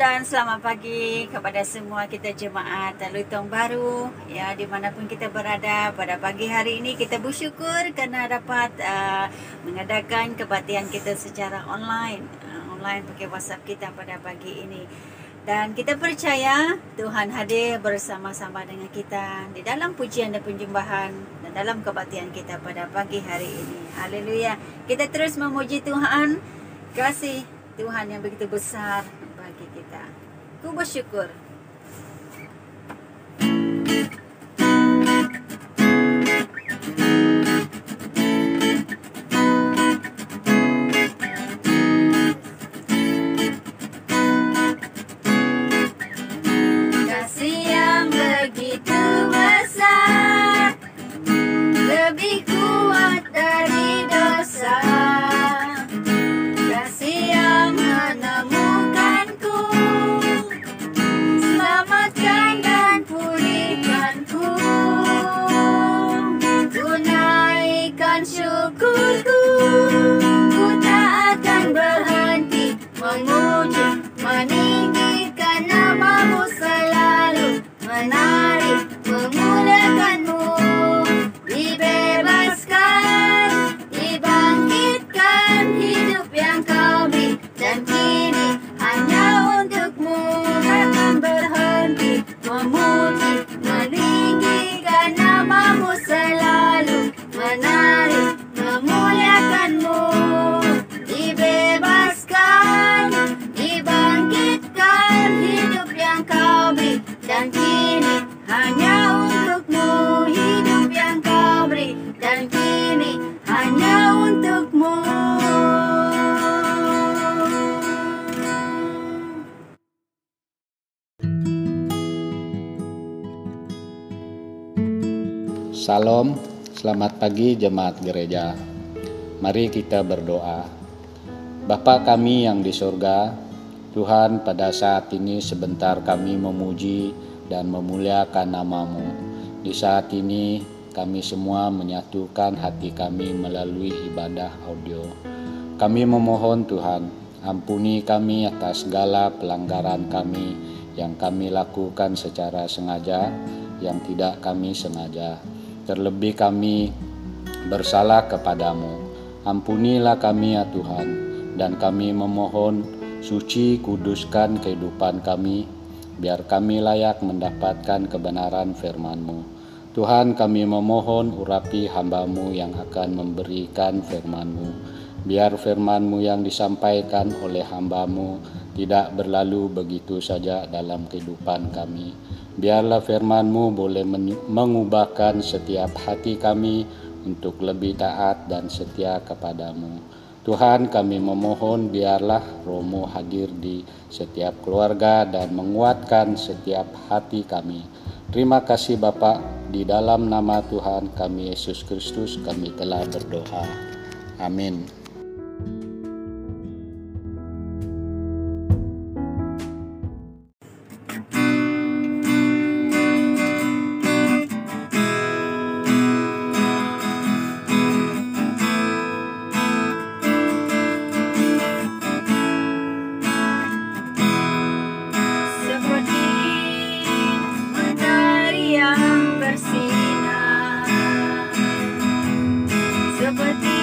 dan selamat pagi kepada semua kita jemaat Lutong Baru ya, dimanapun kita berada. Pada pagi hari ini kita bersyukur kerana dapat mengadakan kebaktian kita secara online, pakai WhatsApp kita pada pagi ini. Dan kita percaya Tuhan hadir bersama-sama dengan kita di dalam pujian dan penyembahan dan dalam kebaktian kita pada pagi hari ini. Haleluya. Kita terus memuji Tuhan, kasih Tuhan yang begitu besar bagi kita. Ku bersyukur. Salam, selamat pagi jemaat gereja. Mari kita berdoa. Bapa kami yang di surga, Tuhan pada saat ini sebentar kami memuji dan memuliakan nama-Mu. Di saat ini kami semua menyatukan hati kami melalui ibadah audio. Kami memohon Tuhan, ampuni kami atas segala pelanggaran kami yang kami lakukan secara sengaja, yang tidak kami sengaja. Terlebih kami bersalah kepadamu. Ampunilah kami ya Tuhan, dan kami memohon suci kuduskan kehidupan kami, biar kami layak mendapatkan kebenaran firman-Mu. Tuhan, kami memohon urapi hamba-Mu yang akan memberikan firman-Mu. Biar firman-Mu yang disampaikan oleh hamba-Mu tidak berlalu begitu saja dalam kehidupan kami. Biarlah firman-Mu boleh mengubahkan setiap hati kami untuk lebih taat dan setia kepadamu. Tuhan, kami memohon biarlah Roh-Mu hadir di setiap keluarga dan menguatkan setiap hati kami. Terima kasih Bapa, di dalam nama Tuhan kami Yesus Kristus kami telah berdoa. Amin. Seperti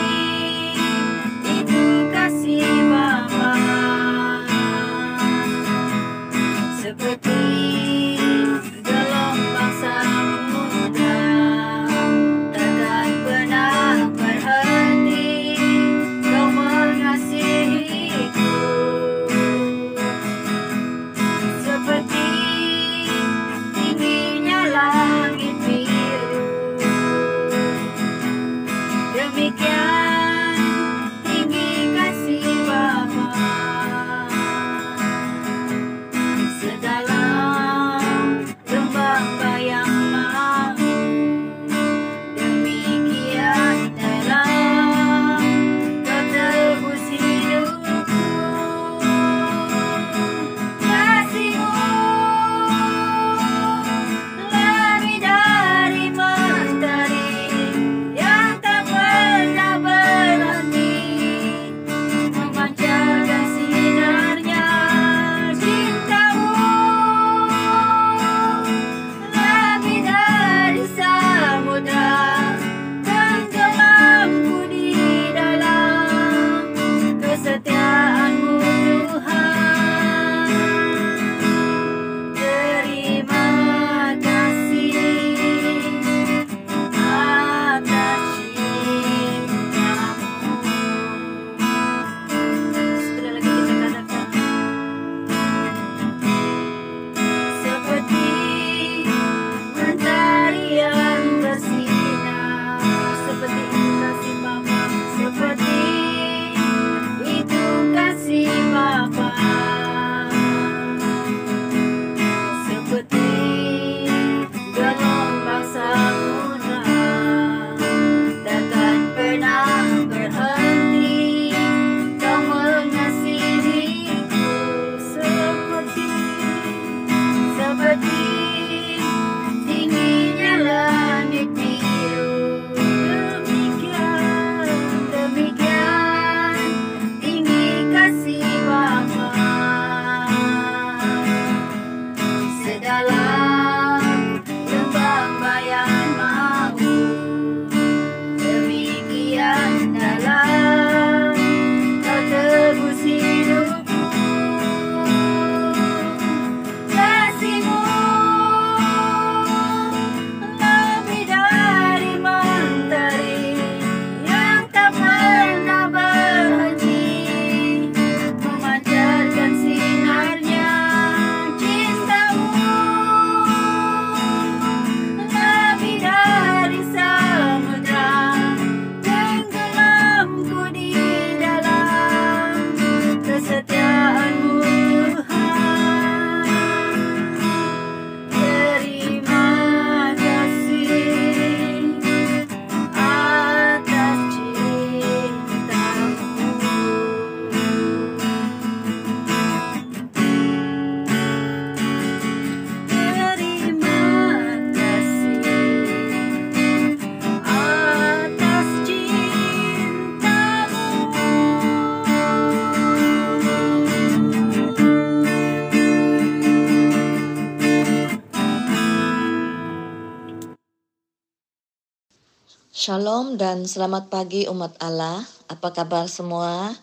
Shalom dan selamat pagi umat Allah. Apa kabar semua?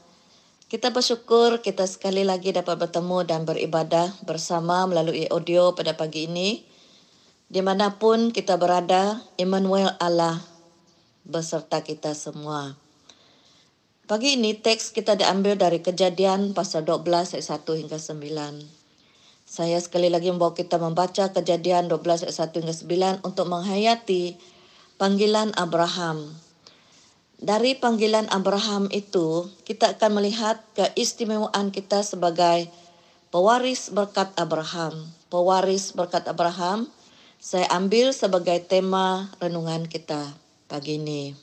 Kita bersyukur kita sekali lagi dapat bertemu dan beribadah bersama melalui audio pada pagi ini. Dimanapun kita berada, Immanuel Allah beserta kita semua. Pagi ini teks kita diambil dari Kejadian pasal 12 ayat 1 hingga 9. Saya sekali lagi membawa kita membaca Kejadian 12 ayat 1 hingga 9 untuk menghayati panggilan Abraham. Dari panggilan Abraham itu, kita akan melihat keistimewaan kita sebagai pewaris berkat Abraham. Pewaris berkat Abraham, saya ambil sebagai tema renungan kita pagi ini.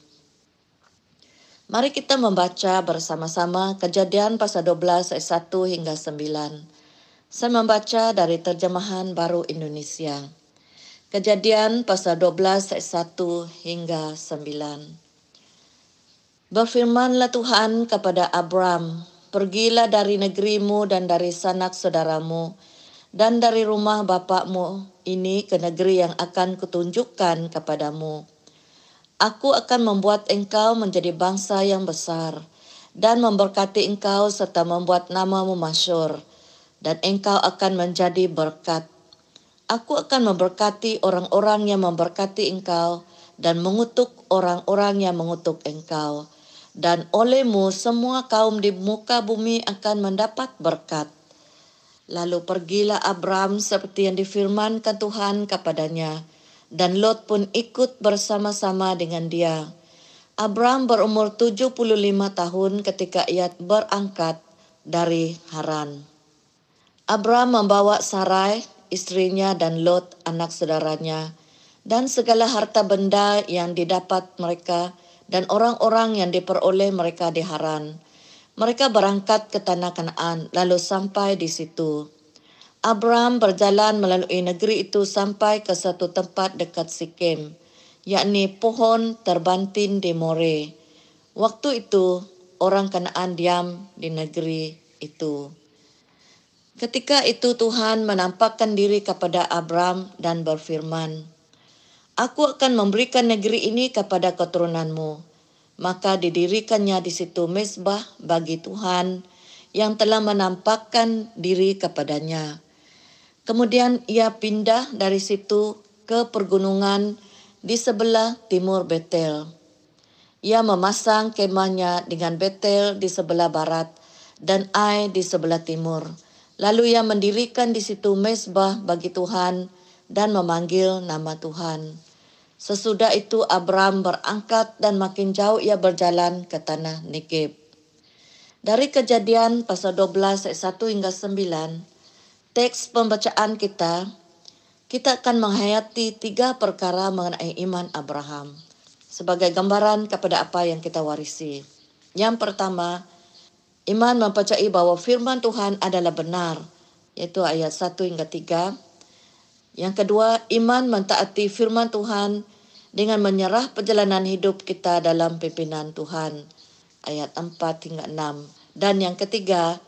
Mari kita membaca bersama-sama Kejadian pasal 12 ayat 1 hingga 9. Saya membaca dari terjemahan Baru Indonesia. Kejadian pasal 12 ayat 1 hingga 9. Berfirmanlah Tuhan kepada Abram, pergilah dari negerimu dan dari sanak saudaramu dan dari rumah bapakmu ini ke negeri yang akan kutunjukkan kepadamu. Aku akan membuat engkau menjadi bangsa yang besar dan memberkati engkau serta membuat namamu masyhur dan engkau akan menjadi berkat. Aku akan memberkati orang-orang yang memberkati engkau dan mengutuk orang-orang yang mengutuk engkau. Dan olehmu semua kaum di muka bumi akan mendapat berkat. Lalu pergilah Abram seperti yang difirmankan Tuhan kepadanya. Dan Lot pun ikut bersama-sama dengan dia. Abram berumur 75 tahun ketika ia berangkat dari Haran. Abram membawa Sarai, istrinya, dan Lot, anak saudaranya, dan segala harta benda yang didapat mereka dan orang-orang yang diperoleh mereka di Haran. Mereka berangkat ke tanah Kanaan lalu sampai di situ. Abram berjalan melalui negeri itu sampai ke satu tempat dekat Sikem, yakni pohon terbantin di More. Waktu itu orang Kanaan diam di negeri itu. Ketika itu Tuhan menampakkan diri kepada Abram dan berfirman, "Aku akan memberikan negeri ini kepada keturunanmu." Maka didirikannya di situ mezbah bagi Tuhan yang telah menampakkan diri kepadanya. Kemudian ia pindah dari situ ke pergunungan di sebelah timur Betel. Ia memasang kemahnya dengan Betel di sebelah barat dan Ai di sebelah timur. Lalu ia mendirikan di situ mezbah bagi Tuhan dan memanggil nama Tuhan. Sesudah itu Abram berangkat dan makin jauh ia berjalan ke tanah Negeb. Dari Kejadian pasal 12 ayat 1 hingga 9, teks pembacaan kita akan menghayati tiga perkara mengenai iman Abraham sebagai gambaran kepada apa yang kita warisi. Yang pertama, iman mempercayai bahwa firman Tuhan adalah benar, yaitu ayat 1 hingga 3. Yang kedua, iman mentaati firman Tuhan dengan menyerah perjalanan hidup kita dalam pimpinan Tuhan, ayat 4 hingga 6. Dan yang ketiga,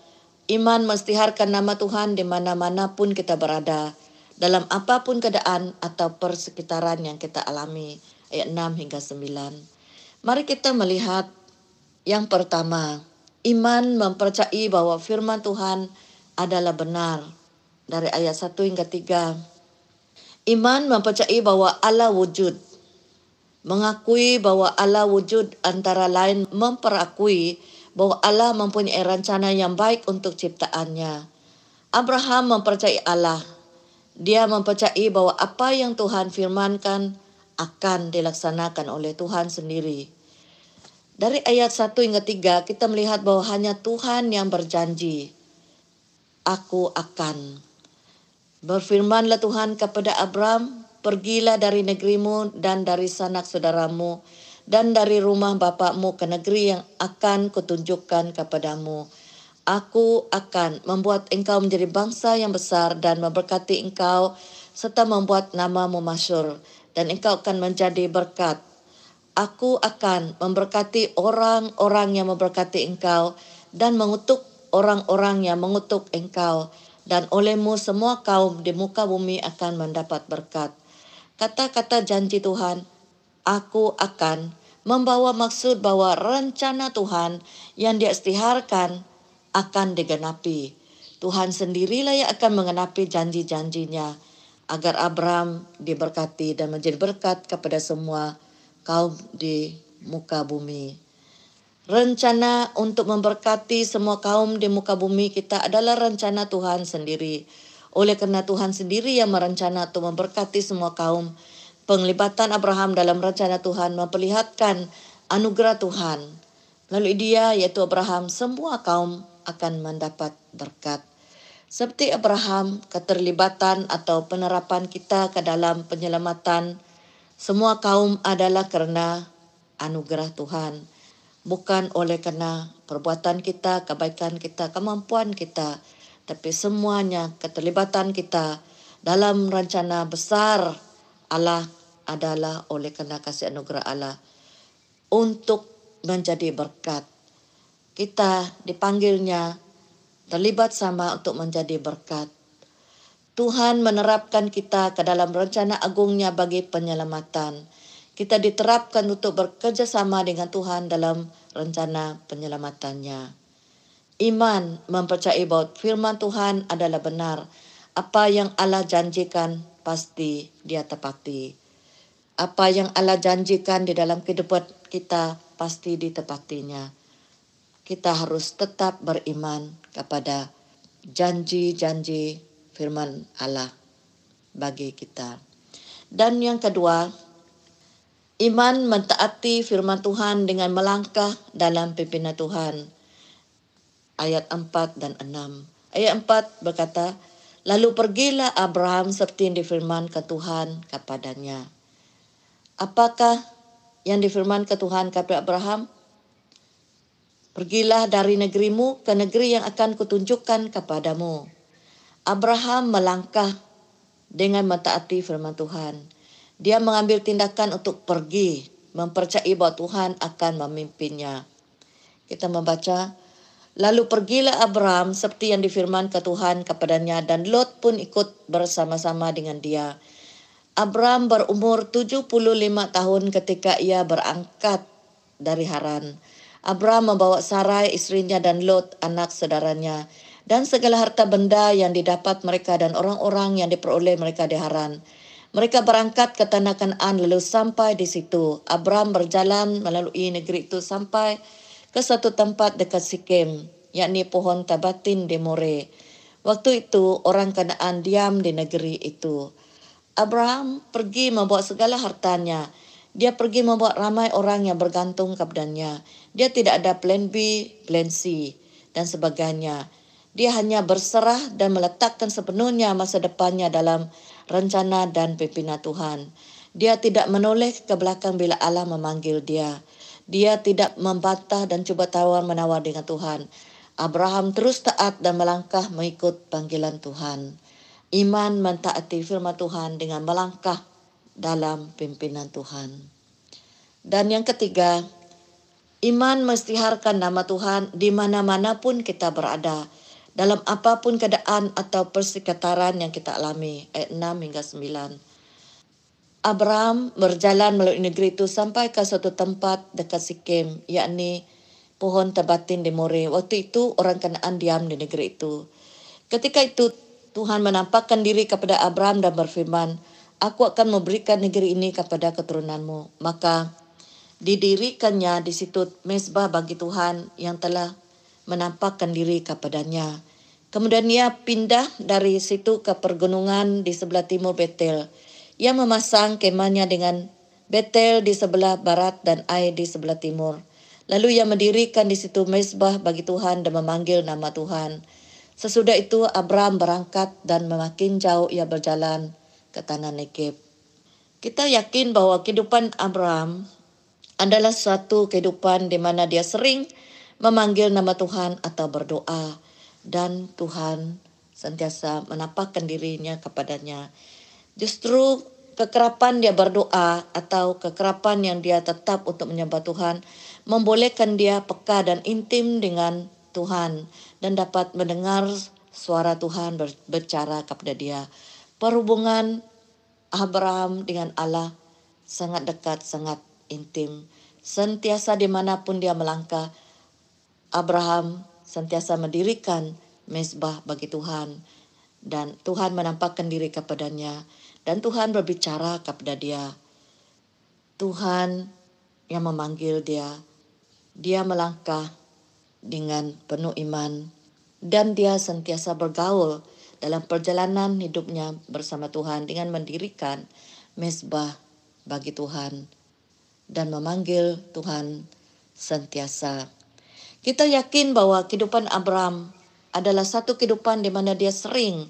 iman mestiharkan nama Tuhan di mana-mana pun kita berada, dalam apapun keadaan atau persekitaran yang kita alami, ayat 6 hingga 9. Mari kita melihat yang pertama. Iman mempercayai bahwa firman Tuhan adalah benar. Dari ayat 1 hingga 3. Iman mempercayai bahwa Allah wujud. Mengakui bahwa Allah wujud antara lain memperakui bahwa Allah mempunyai rencana yang baik untuk ciptaannya. Abraham mempercayai Allah. Dia mempercayai bahwa apa yang Tuhan firmankan akan dilaksanakan oleh Tuhan sendiri. Dari ayat 1 hingga 3, kita melihat bahwa hanya Tuhan yang berjanji, "Aku akan." Berfirmanlah Tuhan kepada Abram, "Pergilah dari negerimu dan dari sanak saudaramu dan dari rumah bapakmu ke negeri yang akan kutunjukkan kepadamu. Aku akan membuat engkau menjadi bangsa yang besar dan memberkati engkau serta membuat namamu masyhur dan engkau akan menjadi berkat. Aku akan memberkati orang-orang yang memberkati engkau dan mengutuk orang-orang yang mengutuk engkau. Dan olehmu semua kaum di muka bumi akan mendapat berkat." Kata-kata janji Tuhan, aku akan membawa maksud bahwa rencana Tuhan yang diisytiharkan akan digenapi. Tuhan sendirilah yang akan menggenapi janji-janjinya agar Abram diberkati dan menjadi berkat kepada semua kaum di muka bumi. Rencana untuk memberkati semua kaum di muka bumi kita adalah rencana Tuhan sendiri. Oleh kerana Tuhan sendiri yang merencana untuk memberkati semua kaum, penglibatan Abraham dalam rencana Tuhan memperlihatkan anugerah Tuhan. Melalui dia, iaitu Abraham, semua kaum akan mendapat berkat. Seperti Abraham, keterlibatan atau penerapan kita ke dalam penyelamatan semua kaum adalah kerana anugerah Tuhan. Bukan oleh kerana perbuatan kita, kebaikan kita, kemampuan kita. Tapi semuanya keterlibatan kita dalam rencana besar Allah adalah oleh kerana kasih anugerah Allah untuk menjadi berkat. Kita dipanggilnya terlibat sama untuk menjadi berkat. Tuhan menerapkan kita ke dalam rencana agungnya bagi penyelamatan. Kita diterapkan untuk bekerjasama dengan Tuhan dalam rencana penyelamatannya. Iman mempercayai bahawa firman Tuhan adalah benar. Apa yang Allah janjikan, pasti dia tepati. Apa yang Allah janjikan di dalam kehidupan kita, pasti ditepatinya. Kita harus tetap beriman kepada janji-janji firman Allah bagi kita. Dan yang kedua, iman mentaati firman Tuhan dengan melangkah dalam pimpinan Tuhan. Ayat 4 dan 6. Ayat 4 berkata, lalu pergilah Abraham seperti yang difirmankan Tuhan kepadanya. Apakah yang difirmankan Tuhan kepada Abraham? Pergilah dari negerimu ke negeri yang akan kutunjukkan kepadamu. Abraham melangkah dengan mentaati firman Tuhan. Dia mengambil tindakan untuk pergi, mempercayai bahawa Tuhan akan memimpinnya. Kita membaca, lalu pergilah Abram seperti yang difirmankan Tuhan kepadanya, dan Lot pun ikut bersama-sama dengan dia. Abram berumur 75 tahun ketika ia berangkat dari Haran. Abram membawa Sarai istrinya dan Lot anak saudaranya dan segala harta benda yang didapat mereka dan orang-orang yang diperoleh mereka di Haran. Mereka berangkat ke tanah Kanaan lalu sampai di situ. Abram berjalan melalui negeri itu sampai ke satu tempat dekat Sikem, yakni pohon Tabatin di More. Waktu itu orang Kanaan diam di negeri itu. Abram pergi membawa segala hartanya. Dia pergi membawa ramai orang yang bergantung kepadanya. Dia tidak ada plan B, plan C dan sebagainya. Dia hanya berserah dan meletakkan sepenuhnya masa depannya dalam rencana dan pimpinan Tuhan. Dia tidak menoleh ke belakang bila Allah memanggil dia. Dia tidak membantah dan cuba tawar-menawar dengan Tuhan. Abraham terus taat dan melangkah mengikut panggilan Tuhan. Iman mentaati firman Tuhan dengan melangkah dalam pimpinan Tuhan. Dan yang ketiga, iman mengisytiharkan nama Tuhan di mana-mana pun kita berada. Dalam apapun keadaan atau persekitaran yang kita alami. Ayat 6 hingga 9. Abram berjalan melalui negeri itu sampai ke suatu tempat dekat Sikem, yakni pohon Tabatin di More. Waktu itu orang Kanaan diam di negeri itu. Ketika itu Tuhan menampakkan diri kepada Abram dan berfirman, aku akan memberikan negeri ini kepada keturunanmu. Maka didirikannya di situ mezbah bagi Tuhan yang telah menampakkan diri kepadanya. Kemudian ia pindah dari situ ke pergunungan di sebelah timur Betel. Ia memasang kemahnya dengan Betel di sebelah barat dan Ai di sebelah timur. Lalu ia mendirikan di situ mezbah bagi Tuhan dan memanggil nama Tuhan. Sesudah itu Abram berangkat dan makin jauh ia berjalan ke tanah Negeb. Kita yakin bahwa kehidupan Abram adalah suatu kehidupan di mana dia sering memanggil nama Tuhan atau berdoa, dan Tuhan sentiasa menampakkan dirinya kepadanya. Justru kekerapan dia berdoa atau kekerapan yang dia tetap untuk menyembah Tuhan membolehkan dia peka dan intim dengan Tuhan dan dapat mendengar suara Tuhan berbicara kepada dia. Perhubungan Abraham dengan Allah sangat dekat, sangat intim. Sentiasa dimanapun dia melangkah, Abraham sentiasa mendirikan mezbah bagi Tuhan. Dan Tuhan menampakkan diri kepadanya. Dan Tuhan berbicara kepada dia. Tuhan yang memanggil dia. Dia melangkah dengan penuh iman. Dan dia sentiasa bergaul dalam perjalanan hidupnya bersama Tuhan dengan mendirikan mezbah bagi Tuhan. Dan memanggil Tuhan sentiasa. Kita yakin bahwa kehidupan Abraham adalah satu kehidupan di mana dia sering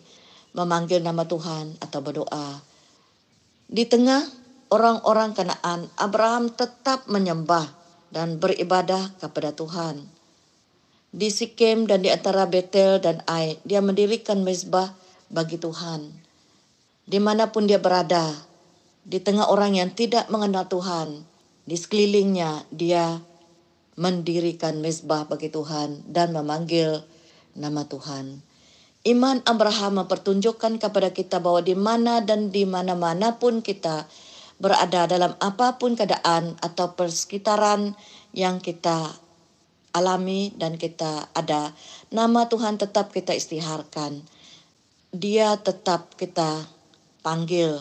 memanggil nama Tuhan atau berdoa. Di tengah orang-orang Kanaan, Abraham tetap menyembah dan beribadah kepada Tuhan. Di Sikem dan di antara Betel dan Ai, dia mendirikan mezbah bagi Tuhan. Dimanapun dia berada, di tengah orang yang tidak mengenal Tuhan, di sekelilingnya dia mendirikan mezbah bagi Tuhan dan memanggil nama Tuhan. Iman Abraham mempertunjukkan kepada kita bahwa di mana dan di mana-mana pun kita berada, dalam apapun keadaan atau persekitaran yang kita alami dan kita ada, nama Tuhan tetap kita istiharkan. Dia tetap kita panggil.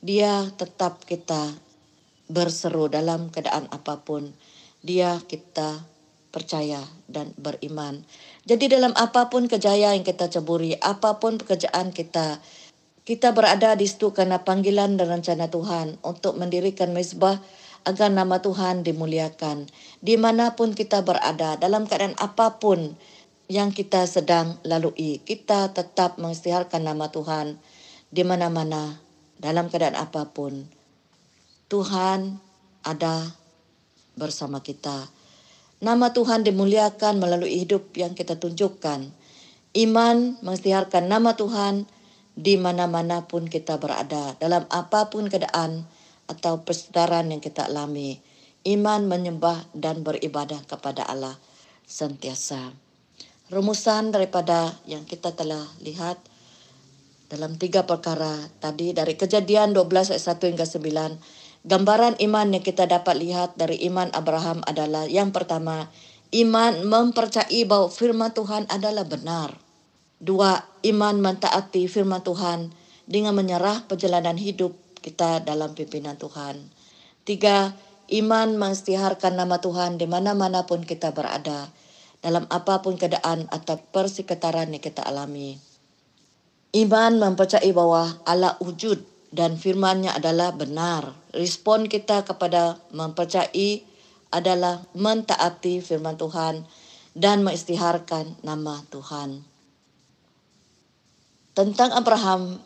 Dia tetap kita berseru dalam keadaan apapun. Dia kita percaya dan beriman. Jadi dalam apapun kejayaan yang kita ceburi, apapun pekerjaan kita, kita berada di situ karena panggilan dan rencana Tuhan untuk mendirikan mezbah agar nama Tuhan dimuliakan. Dimanapun kita berada, dalam keadaan apapun yang kita sedang lalui, kita tetap mengisytiharkan nama Tuhan di mana-mana, dalam keadaan apapun. Tuhan ada bersama kita. Nama Tuhan dimuliakan melalui hidup yang kita tunjukkan. Iman mengisytiharkan nama Tuhan di mana-mana pun kita berada. Dalam apapun keadaan atau persekitaran yang kita alami. Iman menyembah dan beribadah kepada Allah sentiasa. Rumusan daripada yang kita telah lihat dalam 3 perkara tadi dari Kejadian 12 ayat 1 hingga 9. Gambaran iman yang kita dapat lihat dari iman Abraham adalah yang pertama, iman mempercayai bahwa firman Tuhan adalah benar. 2, iman mentaati firman Tuhan dengan menyerah perjalanan hidup kita dalam pimpinan Tuhan. 3, iman mengisytiharkan nama Tuhan di mana-mana pun kita berada, dalam apapun keadaan atau persekitaran yang kita alami. Iman mempercayai bahwa Allah wujud dan firman-Nya adalah benar. Respon kita kepada mempercayai adalah mentaati firman Tuhan dan mengisytiharkan nama Tuhan. Tentang Abraham,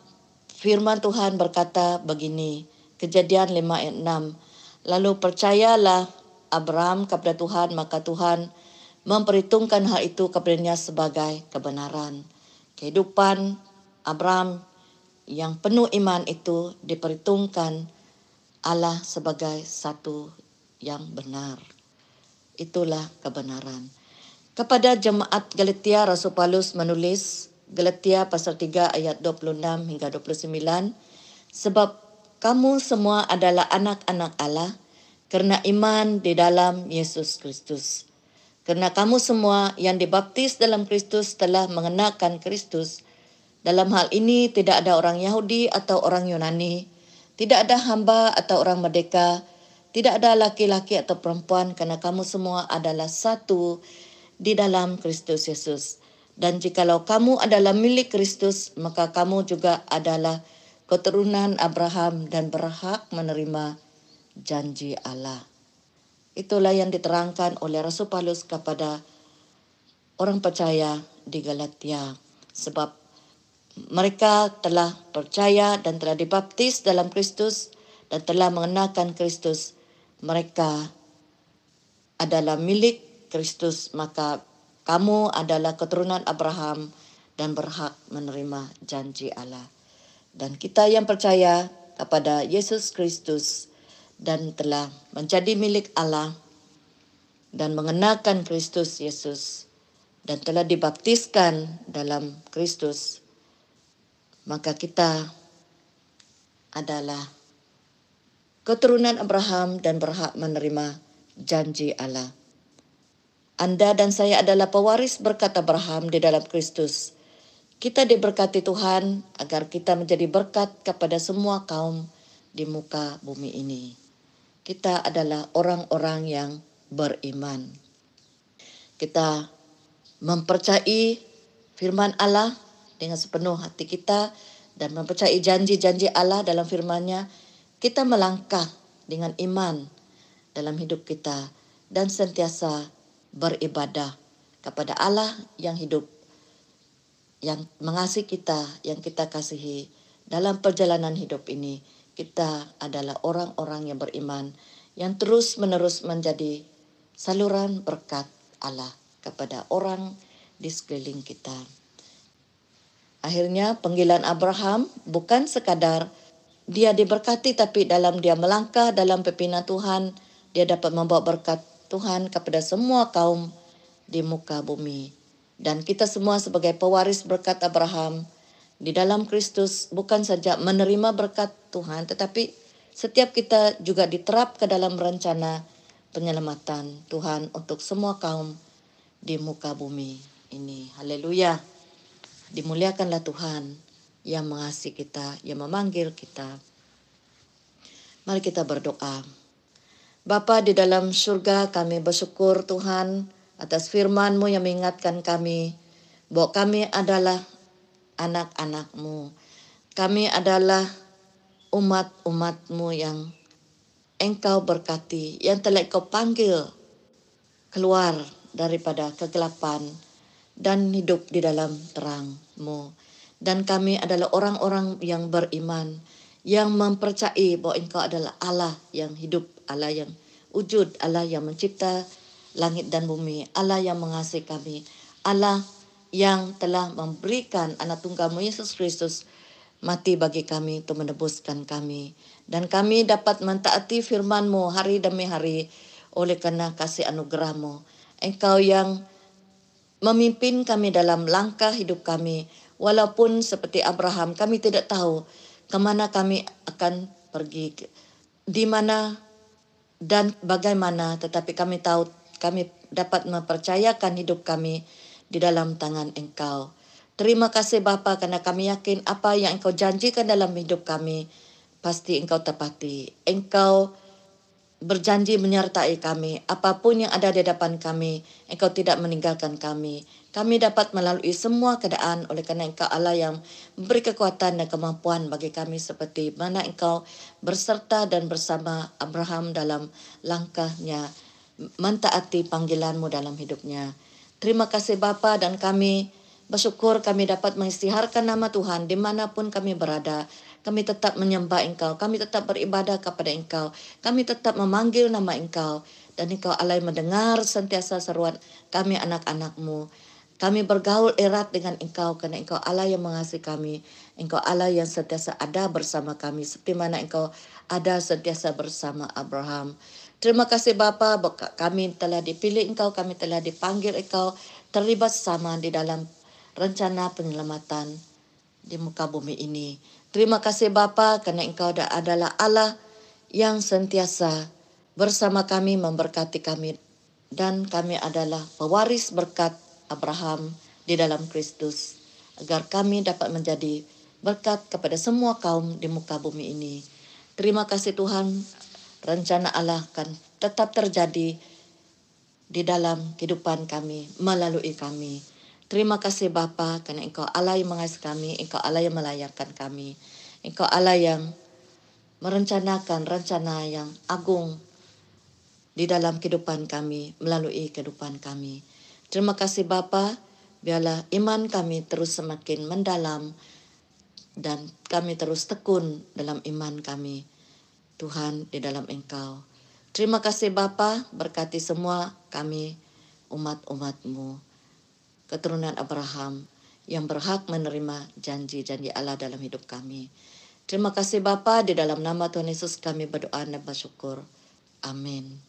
firman Tuhan berkata begini, Kejadian 5 ayat 6. Lalu percayalah Abraham kepada Tuhan, maka Tuhan memperhitungkan hal itu kepadanya sebagai kebenaran. Kehidupan Abraham yang penuh iman itu diperhitungkan Allah sebagai satu yang benar. Itulah kebenaran. Kepada jemaat Galatia, Rasul Paulus menulis Galatia pasal 3 ayat 26 hingga 29. Sebab kamu semua adalah anak-anak Allah karena iman di dalam Yesus Kristus. Karena kamu semua yang dibaptis dalam Kristus telah mengenakan Kristus. Dalam hal ini tidak ada orang Yahudi atau orang Yunani, tidak ada hamba atau orang merdeka, tidak ada laki-laki atau perempuan, karena kamu semua adalah satu di dalam Kristus Yesus. Dan jikalau kamu adalah milik Kristus, maka kamu juga adalah keturunan Abraham dan berhak menerima janji Allah. Itulah yang diterangkan oleh Rasul Paulus kepada orang percaya di Galatia. Sebab mereka telah percaya dan telah dibaptis dalam Kristus dan telah mengenakan Kristus. Mereka adalah milik Kristus, maka kamu adalah keturunan Abraham dan berhak menerima janji Allah. Dan kita yang percaya kepada Yesus Kristus dan telah menjadi milik Allah dan mengenakan Kristus Yesus dan telah dibaptiskan dalam Kristus, maka kita adalah keturunan Abraham dan berhak menerima janji Allah. Anda dan saya adalah pewaris berkat Abraham di dalam Kristus. Kita diberkati Tuhan agar kita menjadi berkat kepada semua kaum di muka bumi ini. Kita adalah orang-orang yang beriman. Kita mempercayai firman Allah dengan sepenuh hati kita dan mempercayai janji-janji Allah dalam firman-Nya. Kita melangkah dengan iman dalam hidup kita dan sentiasa beribadah kepada Allah yang hidup, yang mengasihi kita, yang kita kasihi. Dalam perjalanan hidup ini, kita adalah orang-orang yang beriman, yang terus-menerus menjadi saluran berkat Allah kepada orang di sekeliling kita. Akhirnya, panggilan Abraham bukan sekadar dia diberkati, tapi dalam dia melangkah dalam pimpinan Tuhan, dia dapat membawa berkat Tuhan kepada semua kaum di muka bumi. Dan kita semua sebagai pewaris berkat Abraham di dalam Kristus bukan saja menerima berkat Tuhan, tetapi setiap kita juga diterap ke dalam rencana penyelamatan Tuhan untuk semua kaum di muka bumi ini. Haleluya. Dimuliakanlah Tuhan yang mengasihi kita, yang memanggil kita. Mari kita berdoa. Bapa di dalam surga, kami bersyukur Tuhan atas firman-Mu yang mengingatkan kami bahwa kami adalah anak-anak-Mu. Kami adalah umat-umat-Mu yang Engkau berkati, yang telah Engkau panggil keluar daripada kegelapan dan hidup di dalam terang-Mu. Dan kami adalah orang-orang yang beriman, yang mempercayai bahwa Engkau adalah Allah yang hidup, Allah yang wujud, Allah yang mencipta langit dan bumi, Allah yang mengasihi kami, Allah yang telah memberikan anak tunggal-Mu Yesus Kristus mati bagi kami untuk menebuskan kami. Dan kami dapat mentaati firman-Mu hari demi hari oleh karena kasih anugerah-Mu. Engkau yang memimpin kami dalam langkah hidup kami. Walaupun seperti Abraham, kami tidak tahu ke mana kami akan pergi, di mana dan bagaimana, tetapi kami tahu kami dapat mempercayakan hidup kami di dalam tangan Engkau. Terima kasih Bapa, karena kami yakin apa yang Engkau janjikan dalam hidup kami, pasti Engkau tepati. Engkau berjanji menyertai kami. Apapun yang ada di hadapan kami, Engkau tidak meninggalkan kami. Kami dapat melalui semua keadaan oleh kerana Engkau Allah yang beri kekuatan dan kemampuan bagi kami, seperti mana Engkau berserta dan bersama Abraham dalam langkahnya mentaati panggilan-Mu dalam hidupnya. Terima kasih Bapa, dan kami bersyukur kami dapat mengisytiharkan nama Tuhan dimanapun kami berada. Kami tetap menyembah Engkau, kami tetap beribadah kepada Engkau, kami tetap memanggil nama Engkau, dan Engkau Allah yang mendengar sentiasa seruan kami anak-anak-Mu. Kami bergaul erat dengan Engkau kerana Engkau Allah yang mengasihi kami, Engkau Allah yang sentiasa ada bersama kami, seperti mana Engkau ada sentiasa bersama Abraham. Terima kasih Bapa, kami telah dipilih Engkau, kami telah dipanggil Engkau, terlibat sama di dalam rencana penyelamatan di muka bumi ini. Terima kasih Bapa, kerana Engkau adalah Allah yang sentiasa bersama kami, memberkati kami, dan kami adalah pewaris berkat Abraham di dalam Kristus, agar kami dapat menjadi berkat kepada semua kaum di muka bumi ini. Terima kasih Tuhan. Rencana Allah akan tetap terjadi di dalam kehidupan kami, melalui kami. Terima kasih Bapa, kerana Engkau Allah yang mengasihi kami, Engkau Allah yang melayangkan kami, Engkau Allah yang merencanakan rencana yang agung di dalam kehidupan kami, melalui kehidupan kami. Terima kasih Bapa, biarlah iman kami terus semakin mendalam dan kami terus tekun dalam iman kami, Tuhan, di dalam Engkau. Terima kasih Bapa, berkati semua kami, umat-umat-Mu, keturunan Abraham yang berhak menerima janji-janji Allah dalam hidup kami. Terima kasih Bapa, di dalam nama Tuhan Yesus kami berdoa dan bersyukur. Amin.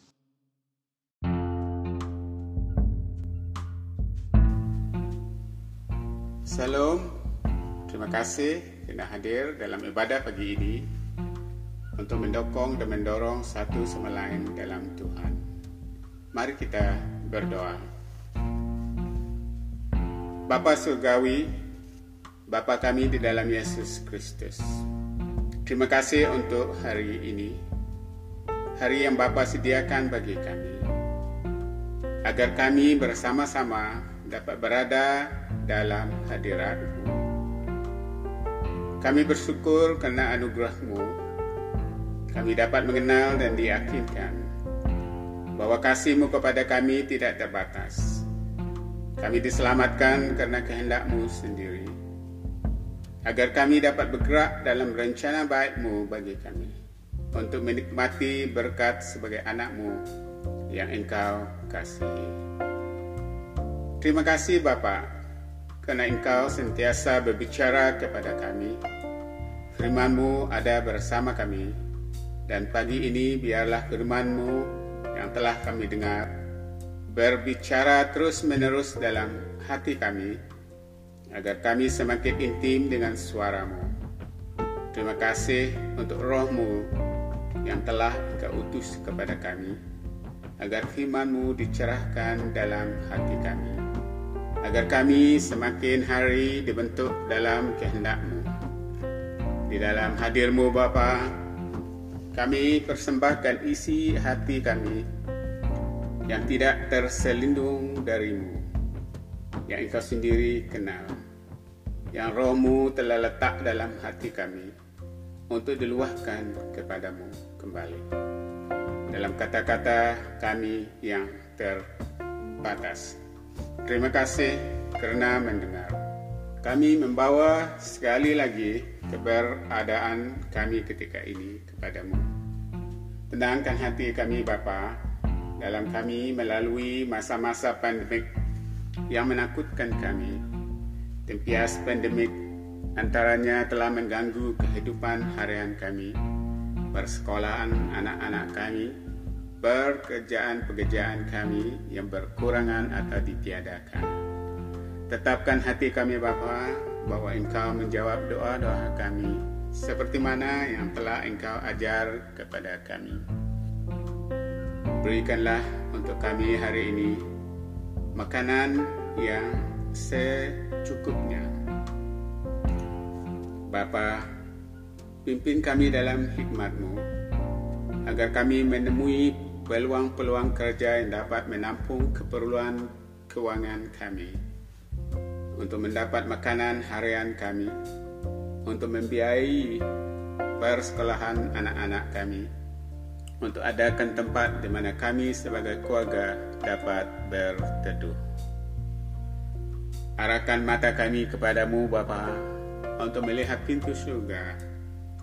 Salam. Terima kasih kerana hadir dalam ibadah pagi ini. untuk mendokong dan mendorong satu sama lain dalam Tuhan. Mari kita berdoa. Bapa Surgawi, Bapa kami di dalam Yesus Kristus, terima kasih untuk hari ini, hari yang Bapa sediakan bagi kami, agar kami bersama-sama dapat berada dalam hadirat-Mu. Kami bersyukur kerana anugerah-Mu, kami dapat mengenal dan diyakinkan bahwa kasih-Mu kepada kami tidak terbatas. Kami diselamatkan kerana kehendak-Mu sendiri, agar kami dapat bergerak dalam rencana baik-Mu bagi kami, untuk menikmati berkat sebagai anak-Mu yang Engkau kasihi. Terima kasih Bapa, kerana Engkau sentiasa berbicara kepada kami. Firman-Mu ada bersama kami, dan pagi ini biarlah firman-Mu yang telah kami dengar berbicara terus-menerus dalam hati kami, agar kami semakin intim dengan suara-Mu. Terima kasih untuk Roh-Mu yang telah Engkau utus kepada kami, agar firman-Mu dicerahkan dalam hati kami, agar kami semakin hari dibentuk dalam kehendak-Mu. Di dalam hadir-Mu Bapa, kami persembahkan isi hati kami yang tidak terselindung dari-Mu, yang Engkau sendiri kenal, yang Roh-Mu telah letak dalam hati kami untuk diluahkan kepada-Mu kembali dalam kata-kata kami yang terbatas. Terima kasih kerana mendengar. Kami membawa sekali lagi keberadaan kami ketika ini kepada-Mu. Tenangkan hati kami Bapa, dalam kami melalui masa-masa pandemik yang menakutkan kami. Tempias pandemik antaranya telah mengganggu kehidupan harian kami, persekolahan anak-anak kami, pekerjaan-pekerjaan kami yang berkurangan atau ditiadakan. Tetapkan hati kami Bapa, bahwa Engkau menjawab doa-doa kami seperti mana yang telah Engkau ajar kepada kami. Berikanlah untuk kami hari ini makanan yang secukupnya. Bapa, pimpin kami dalam hikmat-Mu, agar kami menemui peluang-peluang kerja yang dapat menampung keperluan kewangan kami, untuk mendapat makanan harian kami, untuk membiayai persekolahan anak-anak kami, untuk adakan tempat di mana kami sebagai keluarga dapat berteduh. Arahkan mata kami kepada-Mu Bapa, untuk melihat pintu syurga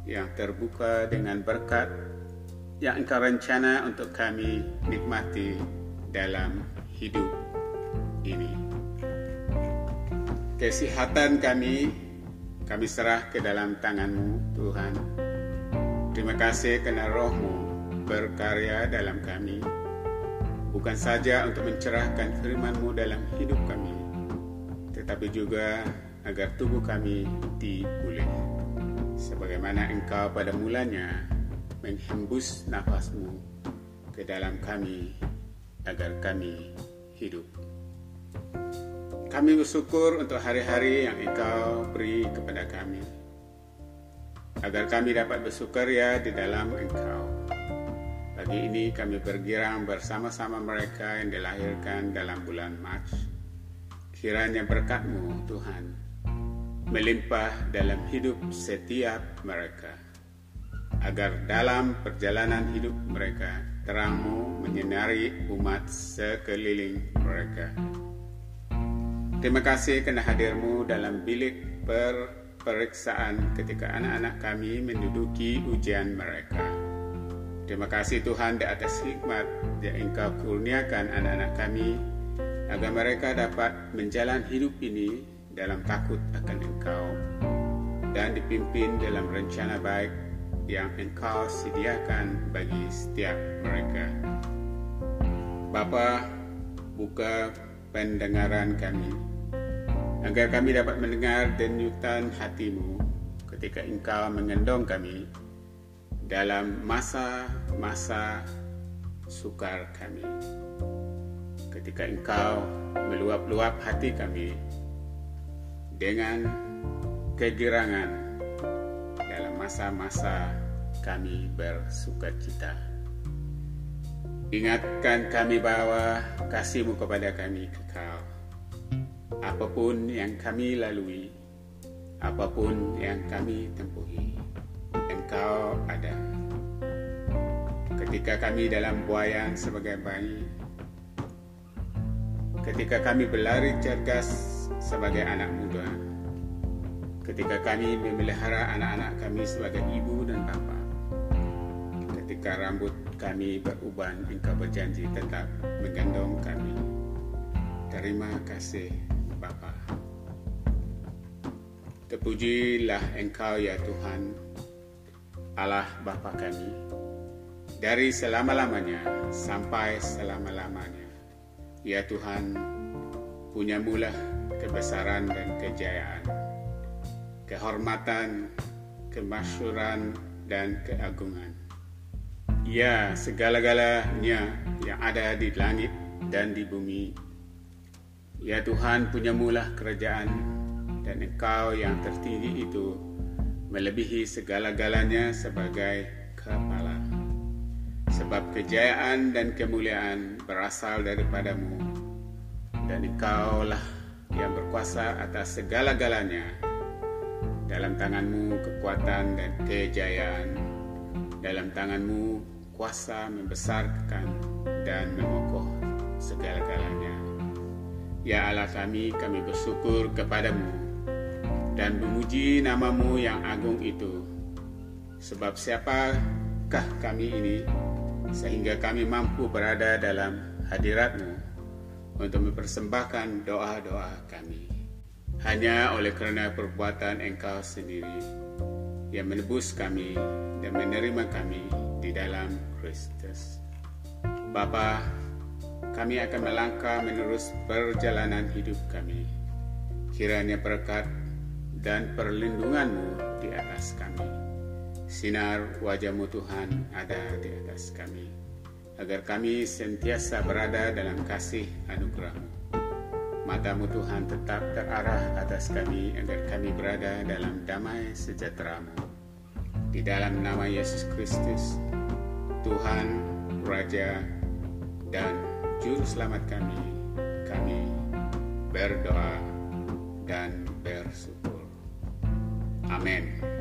yang terbuka dengan berkat yang Engkau rencana untuk kami nikmati dalam hidup ini. Kesihatan kami, kami serah ke dalam tangan-Mu Tuhan. Terima kasih kerana Roh-Mu berkarya dalam kami, bukan saja untuk mencerahkan firman-Mu dalam hidup kami, tetapi juga agar tubuh kami dipulih, sebagaimana Engkau pada mulanya menghembus nafas-Mu ke dalam kami, agar kami hidup. Kami bersyukur untuk hari-hari yang Engkau beri kepada kami, agar kami dapat bersukaria di dalam Engkau. Pagi ini kami bergirang bersama-sama mereka yang dilahirkan dalam bulan Mac. Kiranya berkat-Mu Tuhan melimpah dalam hidup setiap mereka, agar dalam perjalanan hidup mereka terang-Mu menyinari umat sekeliling mereka. Terima kasih kerana hadir-Mu dalam bilik peperiksaan ketika anak-anak kami menduduki ujian mereka. Terima kasih Tuhan di atas hikmat yang Engkau kurniakan anak-anak kami, agar mereka dapat menjalani hidup ini dalam takut akan Engkau, dan dipimpin dalam rencana baik yang Engkau sediakan bagi setiap mereka. Bapa, buka pendengaran kami, agar kami dapat mendengar denyutan hati-Mu ketika Engkau mengendong kami, dalam masa-masa sukar kami, ketika Engkau meluap-luap hati kami dengan kegirangan dalam masa-masa kami bersukacita. Ingatkan kami bahawa kasih-Mu kepada kami kekal. Apapun yang kami lalui, apapun yang kami tempuhi, Engkau ada. Ketika kami dalam buayan sebagai bayi, ketika kami berlari cergas sebagai anak muda, ketika kami memelihara anak-anak kami sebagai ibu dan bapa, ketika rambut kami beruban, Engkau berjanji tetap menggendong kami. Terima kasih Bapa. Terpujilah Engkau ya Tuhan, Allah Bapa kami, dari selama-lamanya sampai selama-lamanya. Ya Tuhan, punyamulah kebesaran dan kejayaan, kehormatan, kemasyhuran dan keagungan. Ya, segala-galanya yang ada di langit dan di bumi. Ya Tuhan, punyamulah kerajaan, dan Engkau yang tertinggi itu melebihi segala-galanya sebagai kepala. Sebab kejayaan dan kemuliaan berasal daripadamu, dan Engkau lah yang berkuasa atas segala-galanya. Dalam tangan-Mu kekuatan dan kejayaan, dalam tangan-Mu kuasa membesarkan dan mengukuh segala-galanya. Ya Allah kami, kami bersyukur kepada-Mu dan memuji nama-Mu yang agung itu. Sebab siapakah kami ini sehingga kami mampu berada dalam hadirat-Mu untuk mempersembahkan doa-doa kami? Hanya oleh kerana perbuatan Engkau sendiri yang menebus kami dan menerima kami di dalam Kristus. Bapa, kami akan melangkah menerus perjalanan hidup kami. Kiranya berkat dan perlindungan-Mu di atas kami. Sinar wajah-Mu Tuhan ada di atas kami, agar kami sentiasa berada dalam kasih anugerah-Mu. Mata-Mu Tuhan tetap terarah atas kami, agar kami berada dalam damai sejahtera-Mu. Di dalam nama Yesus Kristus, Tuhan, Raja dan Juru Selamat kami, kami berdoa dan bersyukur. Amin.